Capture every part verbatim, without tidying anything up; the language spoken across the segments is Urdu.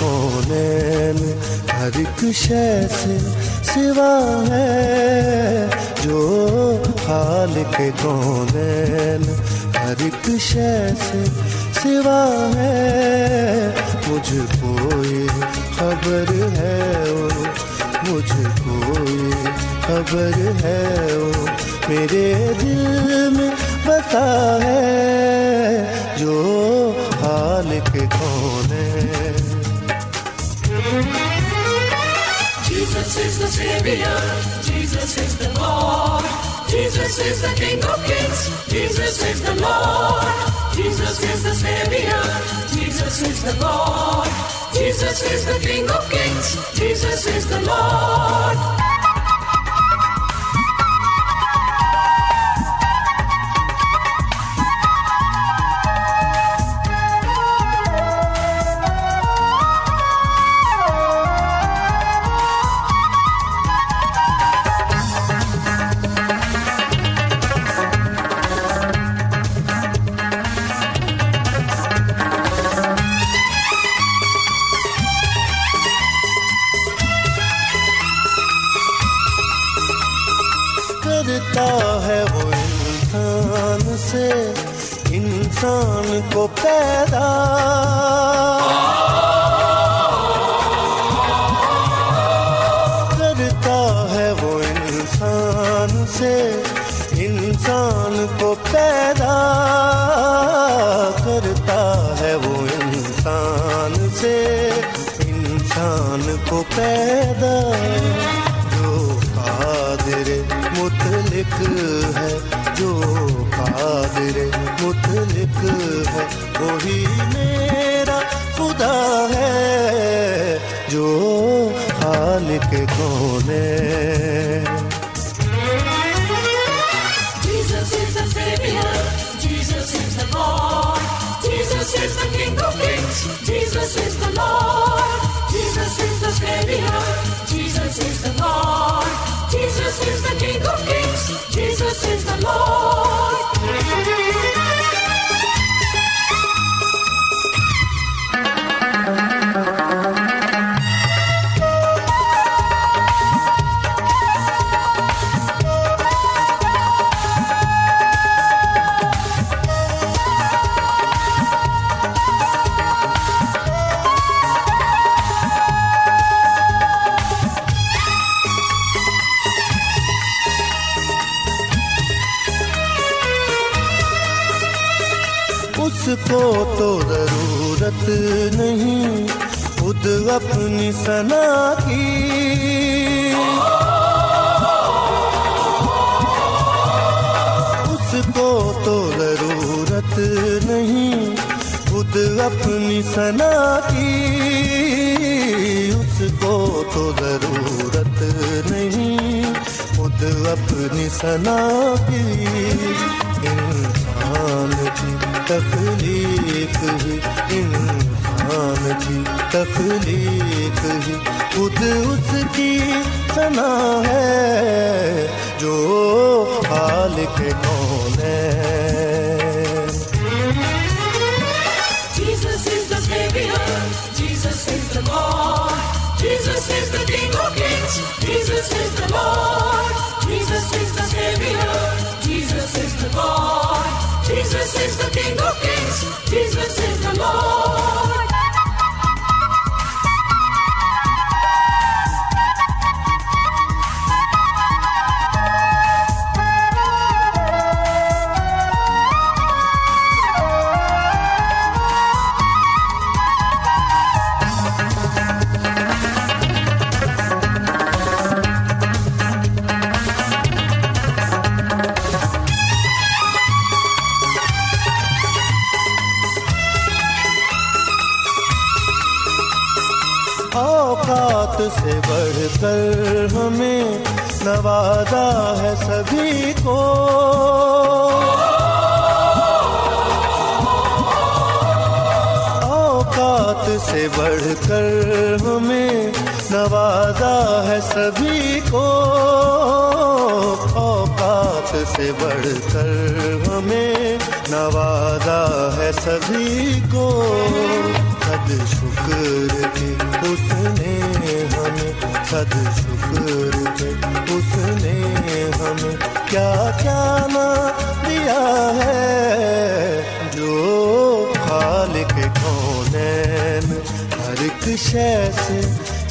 کونے میں ہر ایک شے سے سوا ہے، جو خالق کے کونے میں ہر ایک شے سے سوا ہے، مجھ کو یہ خبر ہے، مجھ کو یہ خبر ہے، میرے دل میں بتا ہے، جو خالق کے کونے۔ Jesus is the Savior, Jesus is the Lord, Jesus is the King of Kings, Jesus is the Lord, Jesus is the Savior, Jesus is the Lord, Jesus is the King of Kings, Jesus is the Lord. تو ضرورت نہیں خود اپنی ثنا کی، اس کو تو ضرورت نہیں خود اپنی ثنا کی، تو ضرورت نہیں خود اپنی ثنا کی، انسان کی تخلیق ہے، انسان کی تخلیق ہے، خود اس کی ثنا ہے جو خالق کون ہے۔ Jesus is the King of Kings. Jesus is the Lord. Jesus is the Savior. Jesus is the God. Jesus is the King of Kings. Jesus is the Lord. سے بڑھ کر ہمیں نوازا ہے سبھی کو، اوقات سے بڑھ کر ہمیں نوازا ہے سبھی کو، اوقات سے بڑھ کر ہمیں نوازا ہے سبھی کو، صد شکر کے اس نے ہمیں، صد شکر کے اس نے ہمیں کیا کیا نہ دیا ہے جو خالق کونین ہر ایک شے سے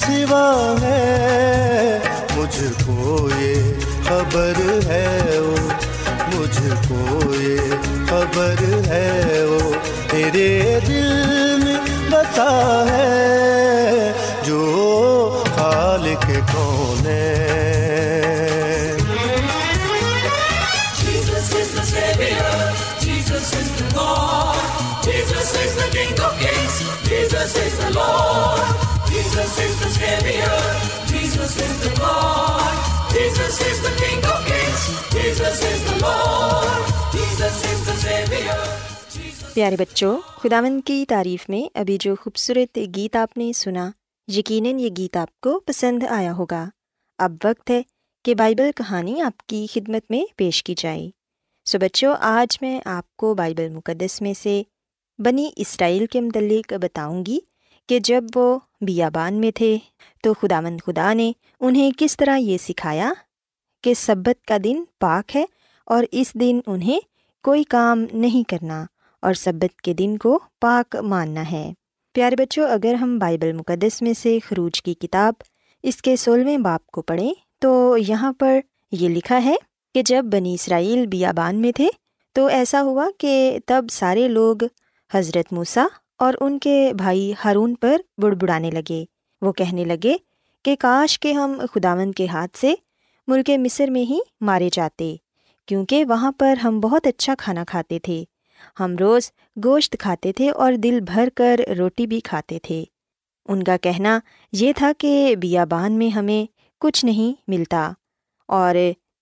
سوا ہے۔ مجھ کو یہ خبر ہے وہ، مجھ کو یہ خبر ہے وہ تیرے دل بتا ہے جو خالق کون ہے۔ Jesus is the Savior. Jesus is the God. Jesus is the King of Kings. Jesus is the Lord. Jesus is the Savior. Jesus is the God. Jesus is the King of Kings. Jesus is the Lord. Jesus is the Savior. پیارے بچوں، خداوند کی تعریف میں ابھی جو خوبصورت گیت آپ نے سنا، یقیناً یہ گیت آپ کو پسند آیا ہوگا۔ اب وقت ہے کہ بائبل کہانی آپ کی خدمت میں پیش کی جائے۔ سو بچوں، آج میں آپ کو بائبل مقدس میں سے بنی اسرائیل کے متعلق بتاؤں گی کہ جب وہ بیابان میں تھے تو خداوند خدا نے انہیں کس طرح یہ سکھایا کہ سبت کا دن پاک ہے اور اس دن انہیں کوئی کام نہیں کرنا اور سبت کے دن کو پاک ماننا ہے۔ پیارے بچوں، اگر ہم بائبل مقدس میں سے خروج کی کتاب اس کے سولہویں باب کو پڑھیں تو یہاں پر یہ لکھا ہے کہ جب بنی اسرائیل بیابان میں تھے تو ایسا ہوا کہ تب سارے لوگ حضرت موسیٰ اور ان کے بھائی ہارون پر بڑبڑانے لگے۔ وہ کہنے لگے کہ کاش کہ ہم خداوند کے ہاتھ سے ملک مصر میں ہی مارے جاتے، کیونکہ وہاں پر ہم بہت اچھا کھانا کھاتے تھے، ہم روز گوشت کھاتے تھے اور دل بھر کر روٹی بھی کھاتے تھے۔ ان کا کہنا یہ تھا کہ بیابان میں ہمیں کچھ نہیں ملتا، اور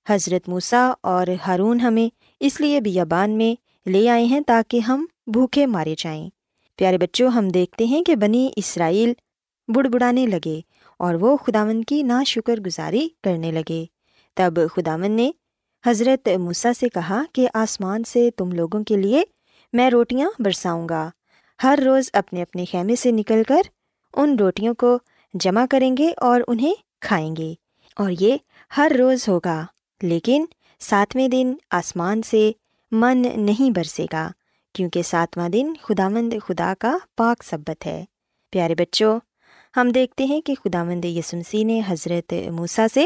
حضرت موسیٰ اور ہارون ہمیں اس لیے بیابان میں لے آئے ہیں تاکہ ہم بھوکے مارے جائیں۔ پیارے بچوں، ہم دیکھتے ہیں کہ بنی اسرائیل بڑبڑانے لگے اور وہ خداوند کی ناشکر گزاری کرنے لگے۔ تب خداوند نے حضرت موسیٰ سے کہا کہ آسمان سے تم لوگوں کے لیے میں روٹیاں برساؤں گا، ہر روز اپنے اپنے خیمے سے نکل کر ان روٹیوں کو جمع کریں گے اور انہیں کھائیں گے، اور یہ ہر روز ہوگا، لیکن ساتویں دن آسمان سے من نہیں برسے گا، کیونکہ ساتواں دن خداوند خدا کا پاک سبت ہے۔ پیارے بچوں، ہم دیکھتے ہیں کہ خداوند یسوع مسیح نے حضرت موسیٰ سے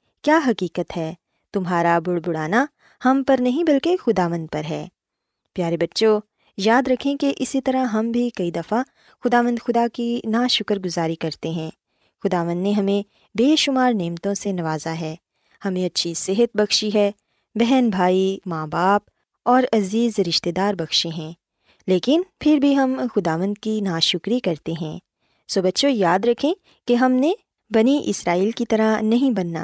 کیا حقیقت ہے، تمہارا بڑبڑانا ہم پر نہیں بلکہ خداوند پر ہے۔ پیارے بچوں، یاد رکھیں کہ اسی طرح ہم بھی کئی دفعہ خداوند خدا کی ناشکر گزاری کرتے ہیں۔ خداوند نے ہمیں بے شمار نعمتوں سے نوازا ہے، ہمیں اچھی صحت بخشی ہے، بہن بھائی، ماں باپ اور عزیز رشتہ دار بخشے ہیں، لیکن پھر بھی ہم خداوند کی ناشکری کرتے ہیں۔ سو بچوں، یاد رکھیں کہ ہم نے بنی اسرائیل کی طرح نہیں بننا،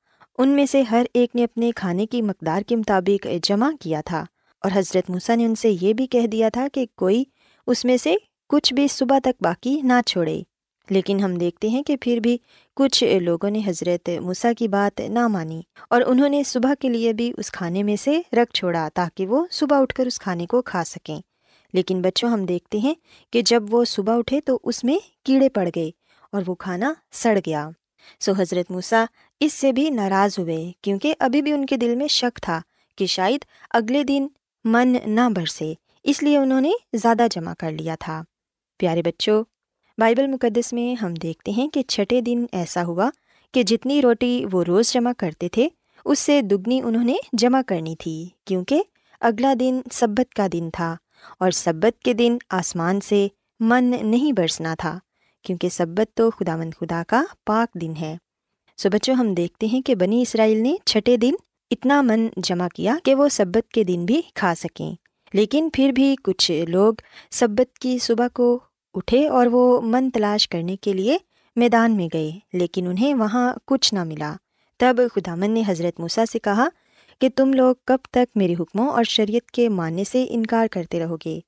ان میں سے ہر ایک نے اپنے کھانے کی مقدار کے مطابق جمع کیا تھا۔ اور حضرت موسیٰ نے ان سے یہ بھی کہہ دیا تھا کہ کوئی اس میں سے کچھ بھی صبح تک باقی نہ چھوڑے، لیکن ہم دیکھتے ہیں کہ پھر بھی کچھ لوگوں نے حضرت موسیٰ کی بات نہ مانی، اور انہوں نے صبح کے لیے بھی اس کھانے میں سے رکھ چھوڑا تاکہ وہ صبح اٹھ کر اس کھانے کو کھا سکیں۔ لیکن بچوں، ہم دیکھتے ہیں کہ جب وہ صبح اٹھے تو اس میں کیڑے پڑ گئے اور وہ کھانا سڑ گیا۔ سو حضرت موسیٰ اس سے بھی ناراض ہوئے، کیونکہ ابھی بھی ان کے دل میں شک تھا کہ شاید اگلے دن من نہ برسے، اس لیے انہوں نے زیادہ جمع کر لیا تھا۔ پیارے بچوں، بائبل مقدس میں ہم دیکھتے ہیں کہ چھٹے دن ایسا ہوا کہ جتنی روٹی وہ روز جمع کرتے تھے اس سے دگنی انہوں نے جمع کرنی تھی، کیونکہ اگلا دن سبت کا دن تھا، اور سبت کے دن آسمان سے من نہیں برسنا تھا، کیونکہ سبت تو خداوند خدا کا پاک دن ہے۔ سو بچوں، ہم دیکھتے ہیں کہ بنی اسرائیل نے چھٹے دن اتنا من جمع کیا کہ وہ سبت کے دن بھی کھا سکیں، لیکن پھر بھی کچھ لوگ سبت کی صبح کو اٹھے اور وہ من تلاش کرنے کے لیے میدان میں گئے، لیکن انہیں وہاں کچھ نہ ملا۔ تب خداوند نے حضرت موسیٰ سے کہا کہ تم لوگ کب تک میرے حکموں اور شریعت کے ماننے سے انکار کرتے رہو گے؟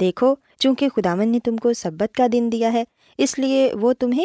دیکھو، چونکہ خداوند نے تم کو سبت کا دن دیا ہے، اس لیے وہ تمہیں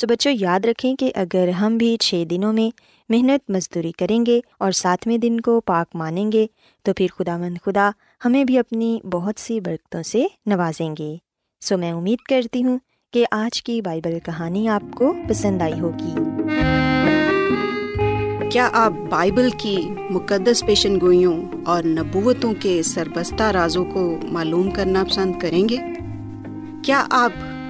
سو بچوں، یاد رکھیں کہ اگر ہم بھی چھ دنوں میں محنت مزدوری کریں گے اور ساتویں دن کو پاک مانیں گے تو پھر خداوند خدا ہمیں بھی اپنی بہت سی برکتوں سے نوازیں گے۔ سو میں امید کرتی ہوں کہ آج کی بائبل کہانی آپ کو پسند آئی ہوگی۔ کیا آپ بائبل کی مقدس پیشن گوئیوں اور نبوتوں کے سربستہ رازوں کو معلوم کرنا پسند کریں گے؟ کیا آپ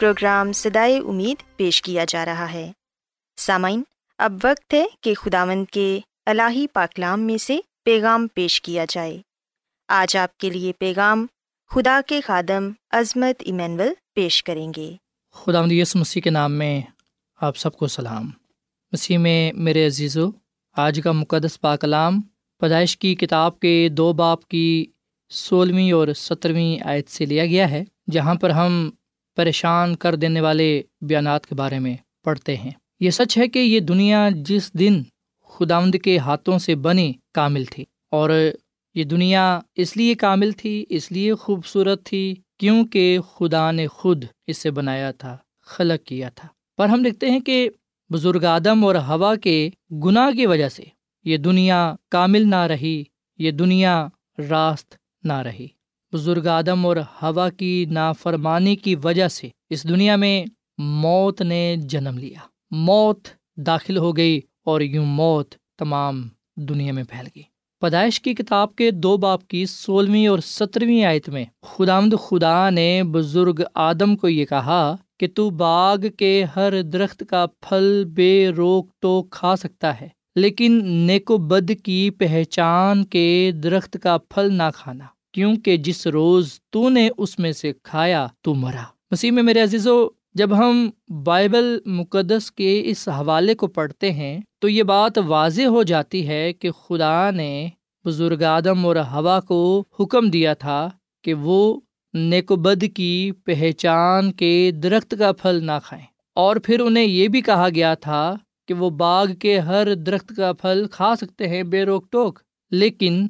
پروگرام صدائے امید پیش کیا جا رہا ہے۔ سامعین، اب وقت ہے کہ خداوند کے الہی پاکلام میں سے پیغام پیش کیا جائے۔ آج آپ کے لیے پیغام خدا کے خادم عظمت ایمینول پیش کریں گے۔ خداوند یسوع مسیح کے نام میں آپ سب کو سلام۔ مسیح میں میرے عزیزو، آج کا مقدس پاکلام پیدائش کی کتاب کے دو باب کی سولہویں اور سترویں آیت سے لیا گیا ہے، جہاں پر ہم پریشان کر دینے والے بیانات کے بارے میں پڑھتے ہیں۔ یہ سچ ہے کہ یہ دنیا جس دن خداوند کے ہاتھوں سے بنی کامل تھی، اور یہ دنیا اس لیے کامل تھی، اس لیے خوبصورت تھی کیونکہ خدا نے خود اسے بنایا تھا، خلق کیا تھا۔ پر ہم دیکھتے ہیں کہ بزرگ آدم اور ہوا کے گناہ کی وجہ سے یہ دنیا کامل نہ رہی، یہ دنیا راست نہ رہی۔ بزرگ آدم اور ہوا کی نافرمانی کی وجہ سے اس دنیا میں موت نے جنم لیا، موت داخل ہو گئی، اور یوں موت تمام دنیا میں پھیل گئی۔ پیدائش کی کتاب کے دو باب کی سولہویں اور سترویں آیت میں خداوند خدا نے بزرگ آدم کو یہ کہا کہ تو باغ کے ہر درخت کا پھل بے روک ٹوک کھا سکتا ہے، لیکن نیک و بد کی پہچان کے درخت کا پھل نہ کھانا، کیونکہ جس روز تو نے اس میں سے کھایا تو مرا۔ مسیح میں میرے عزیزو، جب ہم بائبل مقدس کے اس حوالے کو پڑھتے ہیں تو یہ بات واضح ہو جاتی ہے کہ خدا نے بزرگ آدم اور حوا کو حکم دیا تھا کہ وہ نیک و بد کی پہچان کے درخت کا پھل نہ کھائیں، اور پھر انہیں یہ بھی کہا گیا تھا کہ وہ باغ کے ہر درخت کا پھل کھا سکتے ہیں بے روک ٹوک، لیکن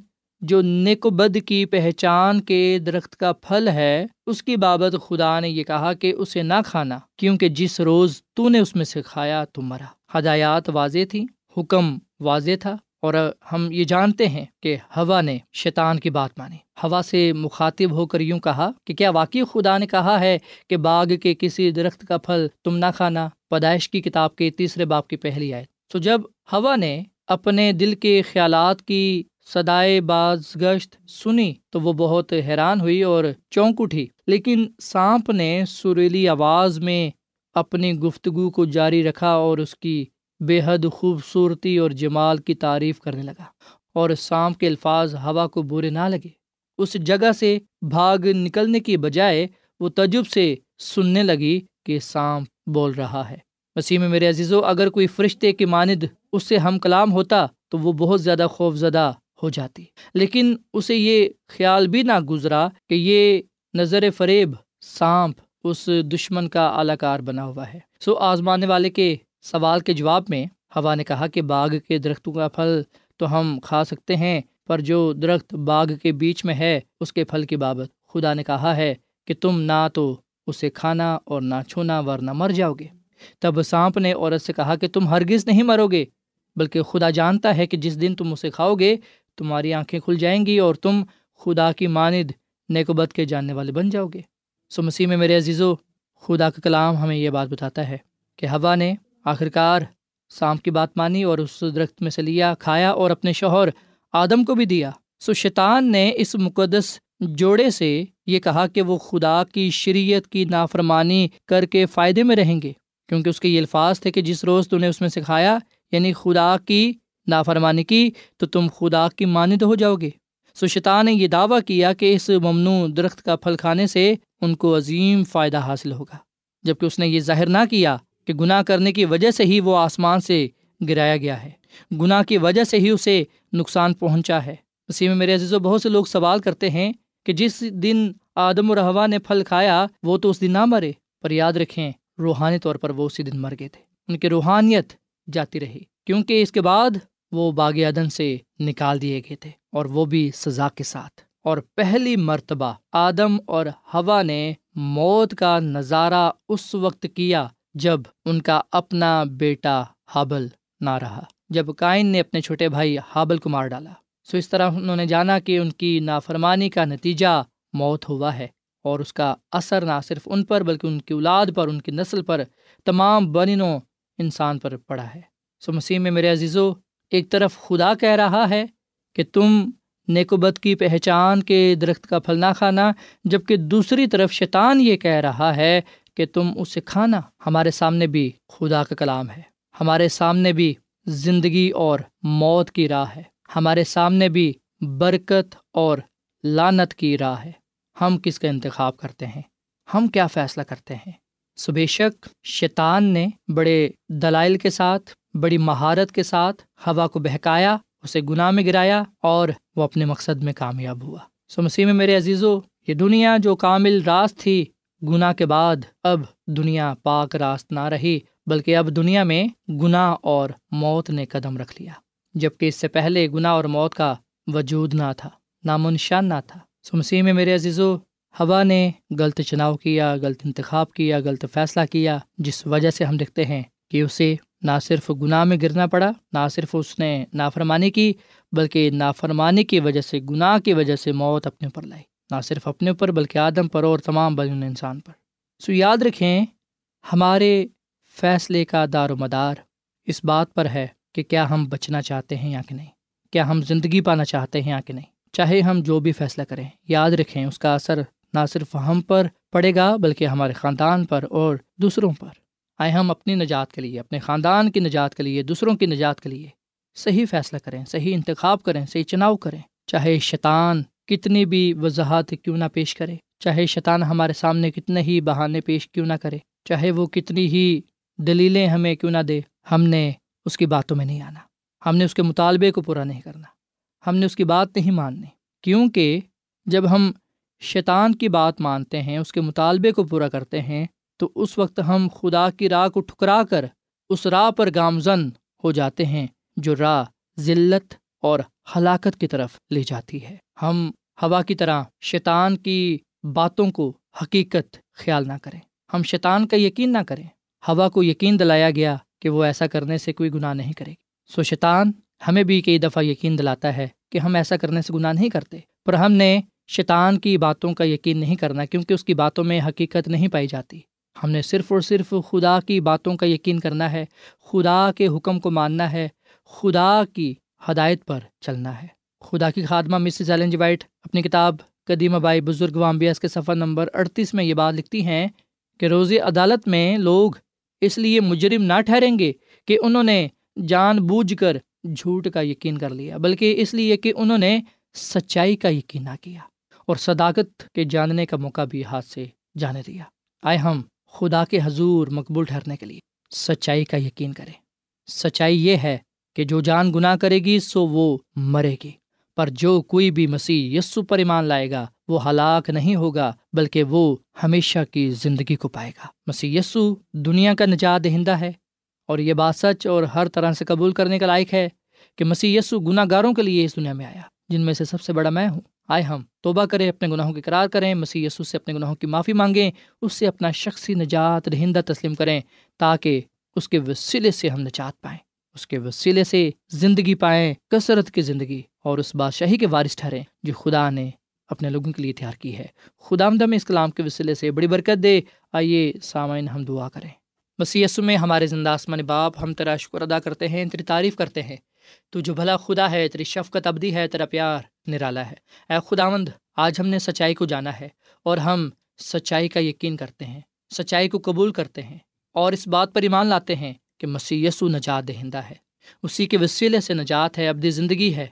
جو نیک و بد کی پہچان کے درخت کا پھل ہے اس کی بابت خدا نے یہ کہا کہ اسے نہ کھانا، کیونکہ جس روز تو نے اس میں سے کھایا تو مرا۔ ہدایات واضح تھی، حکم واضح تھا، اور ہم یہ جانتے ہیں کہ ہوا نے شیطان کی بات مانی۔ ہوا سے مخاطب ہو کر یوں کہا کہ کیا واقعی خدا نے کہا ہے کہ باغ کے کسی درخت کا پھل تم نہ کھانا؟ پیدائش کی کتاب کے تیسرے باب کی پہلی آیت۔ تو جب ہوا نے اپنے دل کے خیالات کی صدائے بازگشت سنی تو وہ بہت حیران ہوئی اور چونک اٹھی، لیکن سانپ نے سریلی آواز میں اپنی گفتگو کو جاری رکھا اور اس کی بے حد خوبصورتی اور جمال کی تعریف کرنے لگا، اور سانپ کے الفاظ ہوا کو برے نہ لگے۔ اس جگہ سے بھاگ نکلنے کی بجائے وہ تعجب سے سننے لگی کہ سانپ بول رہا ہے۔ مسیح میں میرے عزیزو، اگر کوئی فرشتے کی مانند اس سے ہم کلام ہوتا تو وہ بہت زیادہ خوفزدہ ہو جاتی، لیکن اسے یہ خیال بھی نہ گزرا کہ یہ نظر فریب سانپ اس دشمن کا آلہ کار بنا ہوا ہے۔ سو آزمانے والے کے سوال کے جواب میں ہوا نے کہا کہ باغ کے درختوں کا پھل تو ہم کھا سکتے ہیں، پر جو درخت باغ کے بیچ میں ہے اس کے پھل کی بابت خدا نے کہا ہے کہ تم نہ تو اسے کھانا اور نہ چھونا، ورنہ مر جاؤ گے۔ تب سانپ نے عورت سے کہا کہ تم ہرگز نہیں مرو گے، بلکہ خدا جانتا ہے کہ جس دن تم اسے کھاؤ گے تمہاری آنکھیں کھل جائیں گی اور تم خدا کی مانند نیک و بد کے جاننے والے بن جاؤ گے۔ سو مسیح میں میرے عزیزو، خدا کا کلام ہمیں یہ بات بتاتا ہے کہ ہوا نے آخرکار سانپ کی بات مانی اور اس درخت میں سے لیا، کھایا، اور اپنے شوہر آدم کو بھی دیا۔ سو شیطان نے اس مقدس جوڑے سے یہ کہا کہ وہ خدا کی شریعت کی نافرمانی کر کے فائدے میں رہیں گے، کیونکہ اس کے یہ الفاظ تھے کہ جس روز تو نے اس میں سے کھایا، یعنی خدا کی نافرمانی کی، تو تم خدا کی مانند ہو جاؤ گے۔ سو شیطان نے یہ دعویٰ کیا کہ اس ممنوع درخت کا پھل کھانے سے ان کو عظیم فائدہ حاصل ہوگا، جبکہ اس نے یہ ظاہر نہ کیا کہ گناہ کرنے کی وجہ سے ہی وہ آسمان سے گرایا گیا ہے، گناہ کی وجہ سے ہی اسے نقصان پہنچا ہے۔ اسی میں میرے عزیزو، بہت سے لوگ سوال کرتے ہیں کہ جس دن آدم اور حوا نے پھل کھایا وہ تو اس دن نہ مرے، پر یاد رکھیں روحانی طور پر وہ اسی دن مر گئے تھے، ان کی روحانیت جاتی رہی، کیونکہ اس کے بعد وہ باغ عدن سے نکال دیے گئے تھے، اور وہ بھی سزا کے ساتھ۔ اور پہلی مرتبہ آدم اور حوا نے موت کا نظارہ اس وقت کیا جب ان کا اپنا بیٹا حابل نہ رہا، جب قائن نے اپنے چھوٹے بھائی حابل کو مار ڈالا۔ سو اس طرح انہوں نے جانا کہ ان کی نافرمانی کا نتیجہ موت ہوا ہے، اور اس کا اثر نہ صرف ان پر بلکہ ان کی اولاد پر، ان کی نسل پر، تمام بنینوں انسان پر پڑا ہے۔ سو مسیح میں میرے عزیزو، ایک طرف خدا کہہ رہا ہے کہ تم نیک و بد کی پہچان کے درخت کا پھل نہ کھانا، جبکہ دوسری طرف شیطان یہ کہہ رہا ہے کہ تم اسے کھانا۔ ہمارے سامنے بھی خدا کا کلام ہے، ہمارے سامنے بھی زندگی اور موت کی راہ ہے، ہمارے سامنے بھی برکت اور لعنت کی راہ ہے۔ ہم کس کا انتخاب کرتے ہیں، ہم کیا فیصلہ کرتے ہیں؟ سو بے شک شیطان نے بڑے دلائل کے ساتھ، بڑی مہارت کے ساتھ ہوا کو بہکایا، اسے گناہ میں گرایا، اور وہ اپنے مقصد میں کامیاب ہوا۔ سو مسیح میں میرے عزیزو، یہ دنیا جو کامل راست تھی گناہ کے بعد، اب دنیا پاک راست نہ رہی، بلکہ اب دنیا میں گناہ اور موت نے قدم رکھ لیا، جبکہ اس سے پہلے گناہ اور موت کا وجود نہ تھا، نام و نشان نہ تھا۔ سو مسیح میں میرے عزیزو، ہوا نے غلط چناؤ کیا، غلط انتخاب کیا، غلط فیصلہ کیا، جس وجہ سے ہم دیکھتے ہیں کہ اسے نہ صرف گناہ میں گرنا پڑا، نہ صرف اس نے نافرمانی کی، بلکہ نافرمانی کی وجہ سے، گناہ کی وجہ سے موت اپنے اوپر لائی، نہ صرف اپنے اوپر بلکہ آدم پر اور تمام بنی انسان پر۔ سو یاد رکھیں، ہمارے فیصلے کا دار و مدار اس بات پر ہے کہ کیا ہم بچنا چاہتے ہیں یا کہ نہیں، کیا ہم زندگی پانا چاہتے ہیں یا کہ نہیں۔ چاہے ہم جو بھی فیصلہ کریں، یاد رکھیں اس کا اثر نہ صرف ہم پر پڑے گا بلکہ ہمارے خاندان پر اور دوسروں پر۔ آئے ہم اپنی نجات کے لیے، اپنے خاندان کی نجات کے لیے، دوسروں کی نجات کے لیے صحیح فیصلہ کریں، صحیح انتخاب کریں، صحیح چناؤ کریں، چاہے شیطان کتنی بھی وضاحت کیوں نہ پیش کرے، چاہے شیطان ہمارے سامنے کتنے ہی بہانے پیش کیوں نہ کرے، چاہے وہ کتنی ہی دلیلیں ہمیں کیوں نہ دے، ہم نے اس کی باتوں میں نہیں آنا، ہم نے اس کے مطالبے کو پورا نہیں کرنا، ہم نے اس کی بات نہیں ماننی، کیونکہ جب ہم شیطان کی بات مانتے ہیں، اس کے مطالبے کو پورا کرتے ہیں، تو اس وقت ہم خدا کی راہ کو ٹھکرا کر اس راہ پر گامزن ہو جاتے ہیں جو راہ ذلت اور ہلاکت کی طرف لے جاتی ہے۔ ہم ہوا کی طرح شیطان کی باتوں کو حقیقت خیال نہ کریں، ہم شیطان کا یقین نہ کریں۔ ہوا کو یقین دلایا گیا کہ وہ ایسا کرنے سے کوئی گناہ نہیں کرے گی۔ سو شیطان ہمیں بھی کئی دفعہ یقین دلاتا ہے کہ ہم ایسا کرنے سے گناہ نہیں کرتے، پر ہم نے شیطان کی باتوں کا یقین نہیں کرنا، کیونکہ اس کی باتوں میں حقیقت نہیں پائی جاتی۔ ہم نے صرف اور صرف خدا کی باتوں کا یقین کرنا ہے، خدا کے حکم کو ماننا ہے، خدا کی ہدایت پر چلنا ہے۔ خدا کی خادمہ مسز ایلن جی وائٹ اپنی کتاب قدیم آبائی بزرگ و انبیاء کے صفحہ نمبر اڑتیس میں یہ بات لکھتی ہیں کہ روز عدالت میں لوگ اس لیے مجرم نہ ٹھہریں گے کہ انہوں نے جان بوجھ کر جھوٹ کا یقین کر لیا، بلکہ اس لیے کہ انہوں نے سچائی کا یقین نہ کیا اور صداقت کے جاننے کا موقع بھی ہاتھ سے جانے دیا۔ آئے ہم خدا کے حضور مقبول ٹھہرنے کے لیے سچائی کا یقین کریں۔ سچائی یہ ہے کہ جو جان گناہ کرے گی سو وہ مرے گی، پر جو کوئی بھی مسیح یسوع پر ایمان لائے گا وہ ہلاک نہیں ہوگا بلکہ وہ ہمیشہ کی زندگی کو پائے گا۔ مسیح یسوع دنیا کا نجات دہندہ ہے، اور یہ بات سچ اور ہر طرح سے قبول کرنے کا لائق ہے کہ مسیح یسوع گناہ گاروں کے لیے اس دنیا میں آیا، جن میں سے سب سے بڑا میں ہوں۔ آئے ہم توبہ کریں، اپنے گناہوں کی اقرار کریں، مسیح یسوع سے اپنے گناہوں کی معافی مانگیں، اس سے اپنا شخصی نجات دہندہ تسلیم کریں، تاکہ اس کے وسیلے سے ہم نجات پائیں، اس کے وسیلے سے زندگی پائیں، کثرت کی زندگی، اور اس بادشاہی کے وارث ٹھہریں جو خدا نے اپنے لوگوں کے لیے تیار کی ہے۔ خداوند ہمیں اس کلام کے وسیلے سے بڑی برکت دے۔ آئیے سامعین ہم دعا کریں۔ مسیح یسوع میں ہمارے زندہ آسمانی باپ، ہم تیرا شکر ادا کرتے ہیں، تیری تعریف کرتے ہیں، تو جو بھلا خدا ہے، تیری شفقت ابدی ہے، تیرا پیار نرالا ہے۔ اے خداوند، آج ہم نے سچائی کو جانا ہے اور ہم سچائی کا یقین کرتے ہیں، سچائی کو قبول کرتے ہیں اور اس بات پر ایمان لاتے ہیں کہ مسیح یسوع نجات دہندہ ہے، اسی کے وسیلے سے نجات ہے، ابدی زندگی ہے،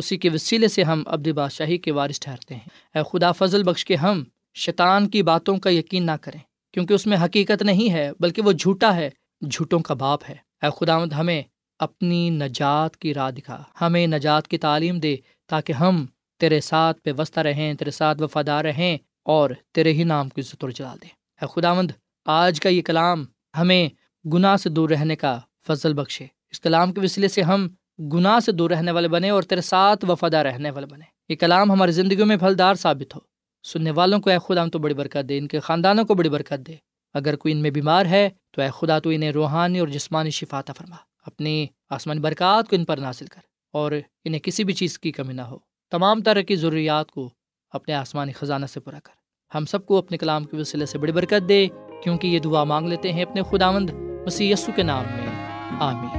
اسی کے وسیلے سے ہم ابدی بادشاہی کے وارث ٹھہرتے ہیں۔ اے خدا فضل بخش کے ہم شیطان کی باتوں کا یقین نہ کریں، کیونکہ اس میں حقیقت نہیں ہے بلکہ وہ جھوٹا ہے، جھوٹوں کا باپ ہے۔ اے خداوند ہمیں اپنی نجات کی راہ دکھا، ہمیں نجات کی تعلیم دے تاکہ ہم تیرے ساتھ پیوستہ رہیں، تیرے ساتھ وفادار رہیں اور تیرے ہی نام کی عزت و جلال دیں۔ اے خداوند آج کا یہ کلام ہمیں گناہ سے دور رہنے کا فضل بخشے، اس کلام کے وسیلے سے ہم گناہ سے دور رہنے والے بنے اور تیرے ساتھ وفادار رہنے والے بنے، یہ کلام ہماری زندگیوں میں پھلدار ثابت ہو۔ سننے والوں کو اے خدا تو بڑی برکت دے، ان کے خاندانوں کو بڑی برکت دے، اگر کوئی ان میں بیمار ہے تو اے خدا تو انہیں روحانی اور جسمانی شفا عطا فرما، اپنی آسمانی برکات کو ان پر نازل کر اور انہیں کسی بھی چیز کی کمی نہ ہو، تمام طرح کی ضروریات کو اپنے آسمانی خزانہ سے پورا کر۔ ہم سب کو اپنے کلام کے وسیلے سے بڑی برکت دے، کیونکہ یہ دعا مانگ لیتے ہیں اپنے خداوند مسیح یسوع کے نام میں، آمین۔